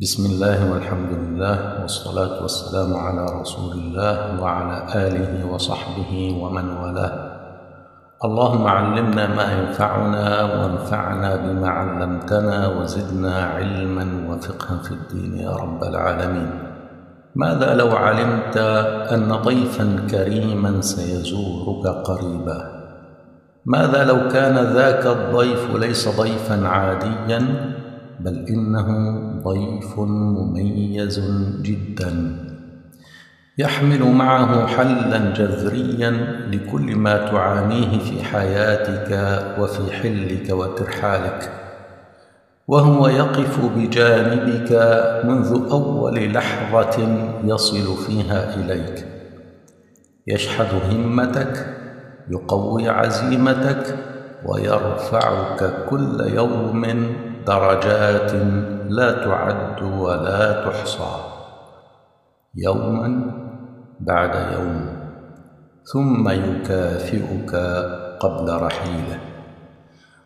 بسم الله والحمد لله والصلاة والسلام على رسول الله وعلى آله وصحبه ومن والاه. اللهم علمنا ما ينفعنا وانفعنا بما علمتنا وزدنا علما وفقها في الدين يا رب العالمين. ماذا لو علمت أن ضيفا كريما سيزورك قريبا؟ ماذا لو كان ذاك الضيف ليس ضيفا عاديا، بل إنه ضيف مميز جدا، يحمل معه حلا جذريا لكل ما تعانيه في حياتك وفي حلك وترحالك، وهو يقف بجانبك منذ أول لحظة يصل فيها إليك، يشحذ همتك، يقوي عزيمتك، ويرفعك كل يوم درجات لا تعد ولا تحصى، يوما بعد يوم، ثم يكافئك قبل رحيله.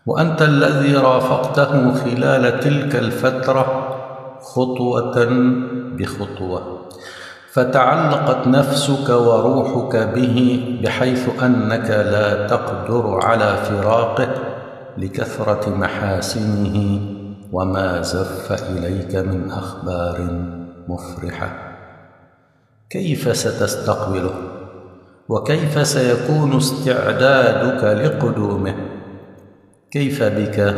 وأنت الذي رافقته خلال تلك الفترة خطوة بخطوة، فتعلقت نفسك وروحك به بحيث أنك لا تقدر على فراقه لكثرة محاسنه وما زف إليك من أخبار مفرحة. كيف ستستقبله؟ وكيف سيكون استعدادك لقدومه؟ كيف بك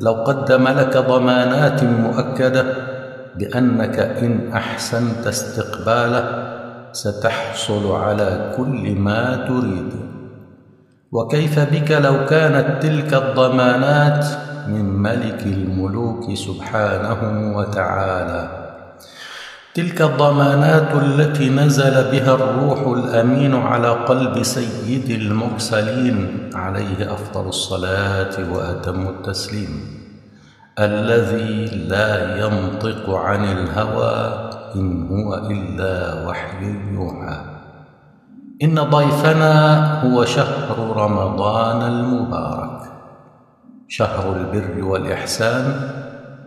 لو قدم لك ضمانات مؤكدة بأنك إن أحسنت استقباله ستحصل على كل ما تريد؟ وكيف بك لو كانت تلك الضمانات من ملك الملوك سبحانه وتعالى، تلك الضمانات التي نزل بها الروح الأمين على قلب سيد المرسلين عليه أفضل الصلاة وأتم التسليم، الذي لا ينطق عن الهوى إن هو إلا وحي يوحى. إن ضيفنا هو شهر رمضان المبارك، شهر البر والإحسان،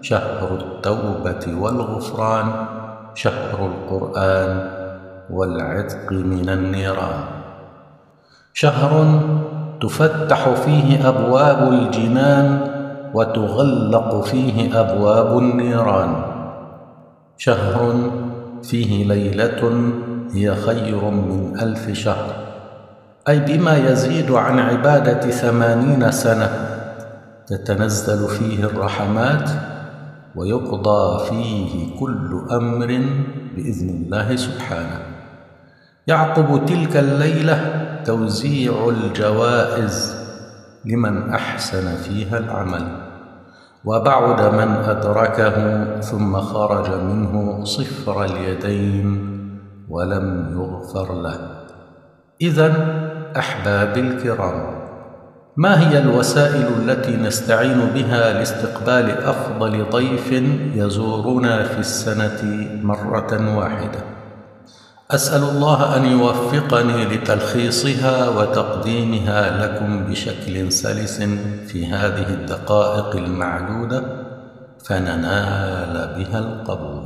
شهر التوبة والغفران، شهر القرآن والعتق من النيران، شهر تفتح فيه أبواب الجنان وتغلق فيه أبواب النيران، شهر فيه ليلة هي خير من 1000 شهر، أي بما يزيد عن عبادة 80 سنة، تتنزل فيه الرحمات ويقضى فيه كل أمر بإذن الله سبحانه. يعقب تلك الليلة توزيع الجوائز لمن أحسن فيها العمل، وبعد من أدركه ثم خرج منه صفر اليدين ولم يغفر له. إذن أحبابي الكرام، ما هي الوسائل التي نستعين بها لاستقبال أفضل ضيف يزورنا في السنة مرة واحدة؟ أسأل الله أن يوفقني لتلخيصها وتقديمها لكم بشكل سلس في هذه الدقائق المعدودة، فننال بها القبول.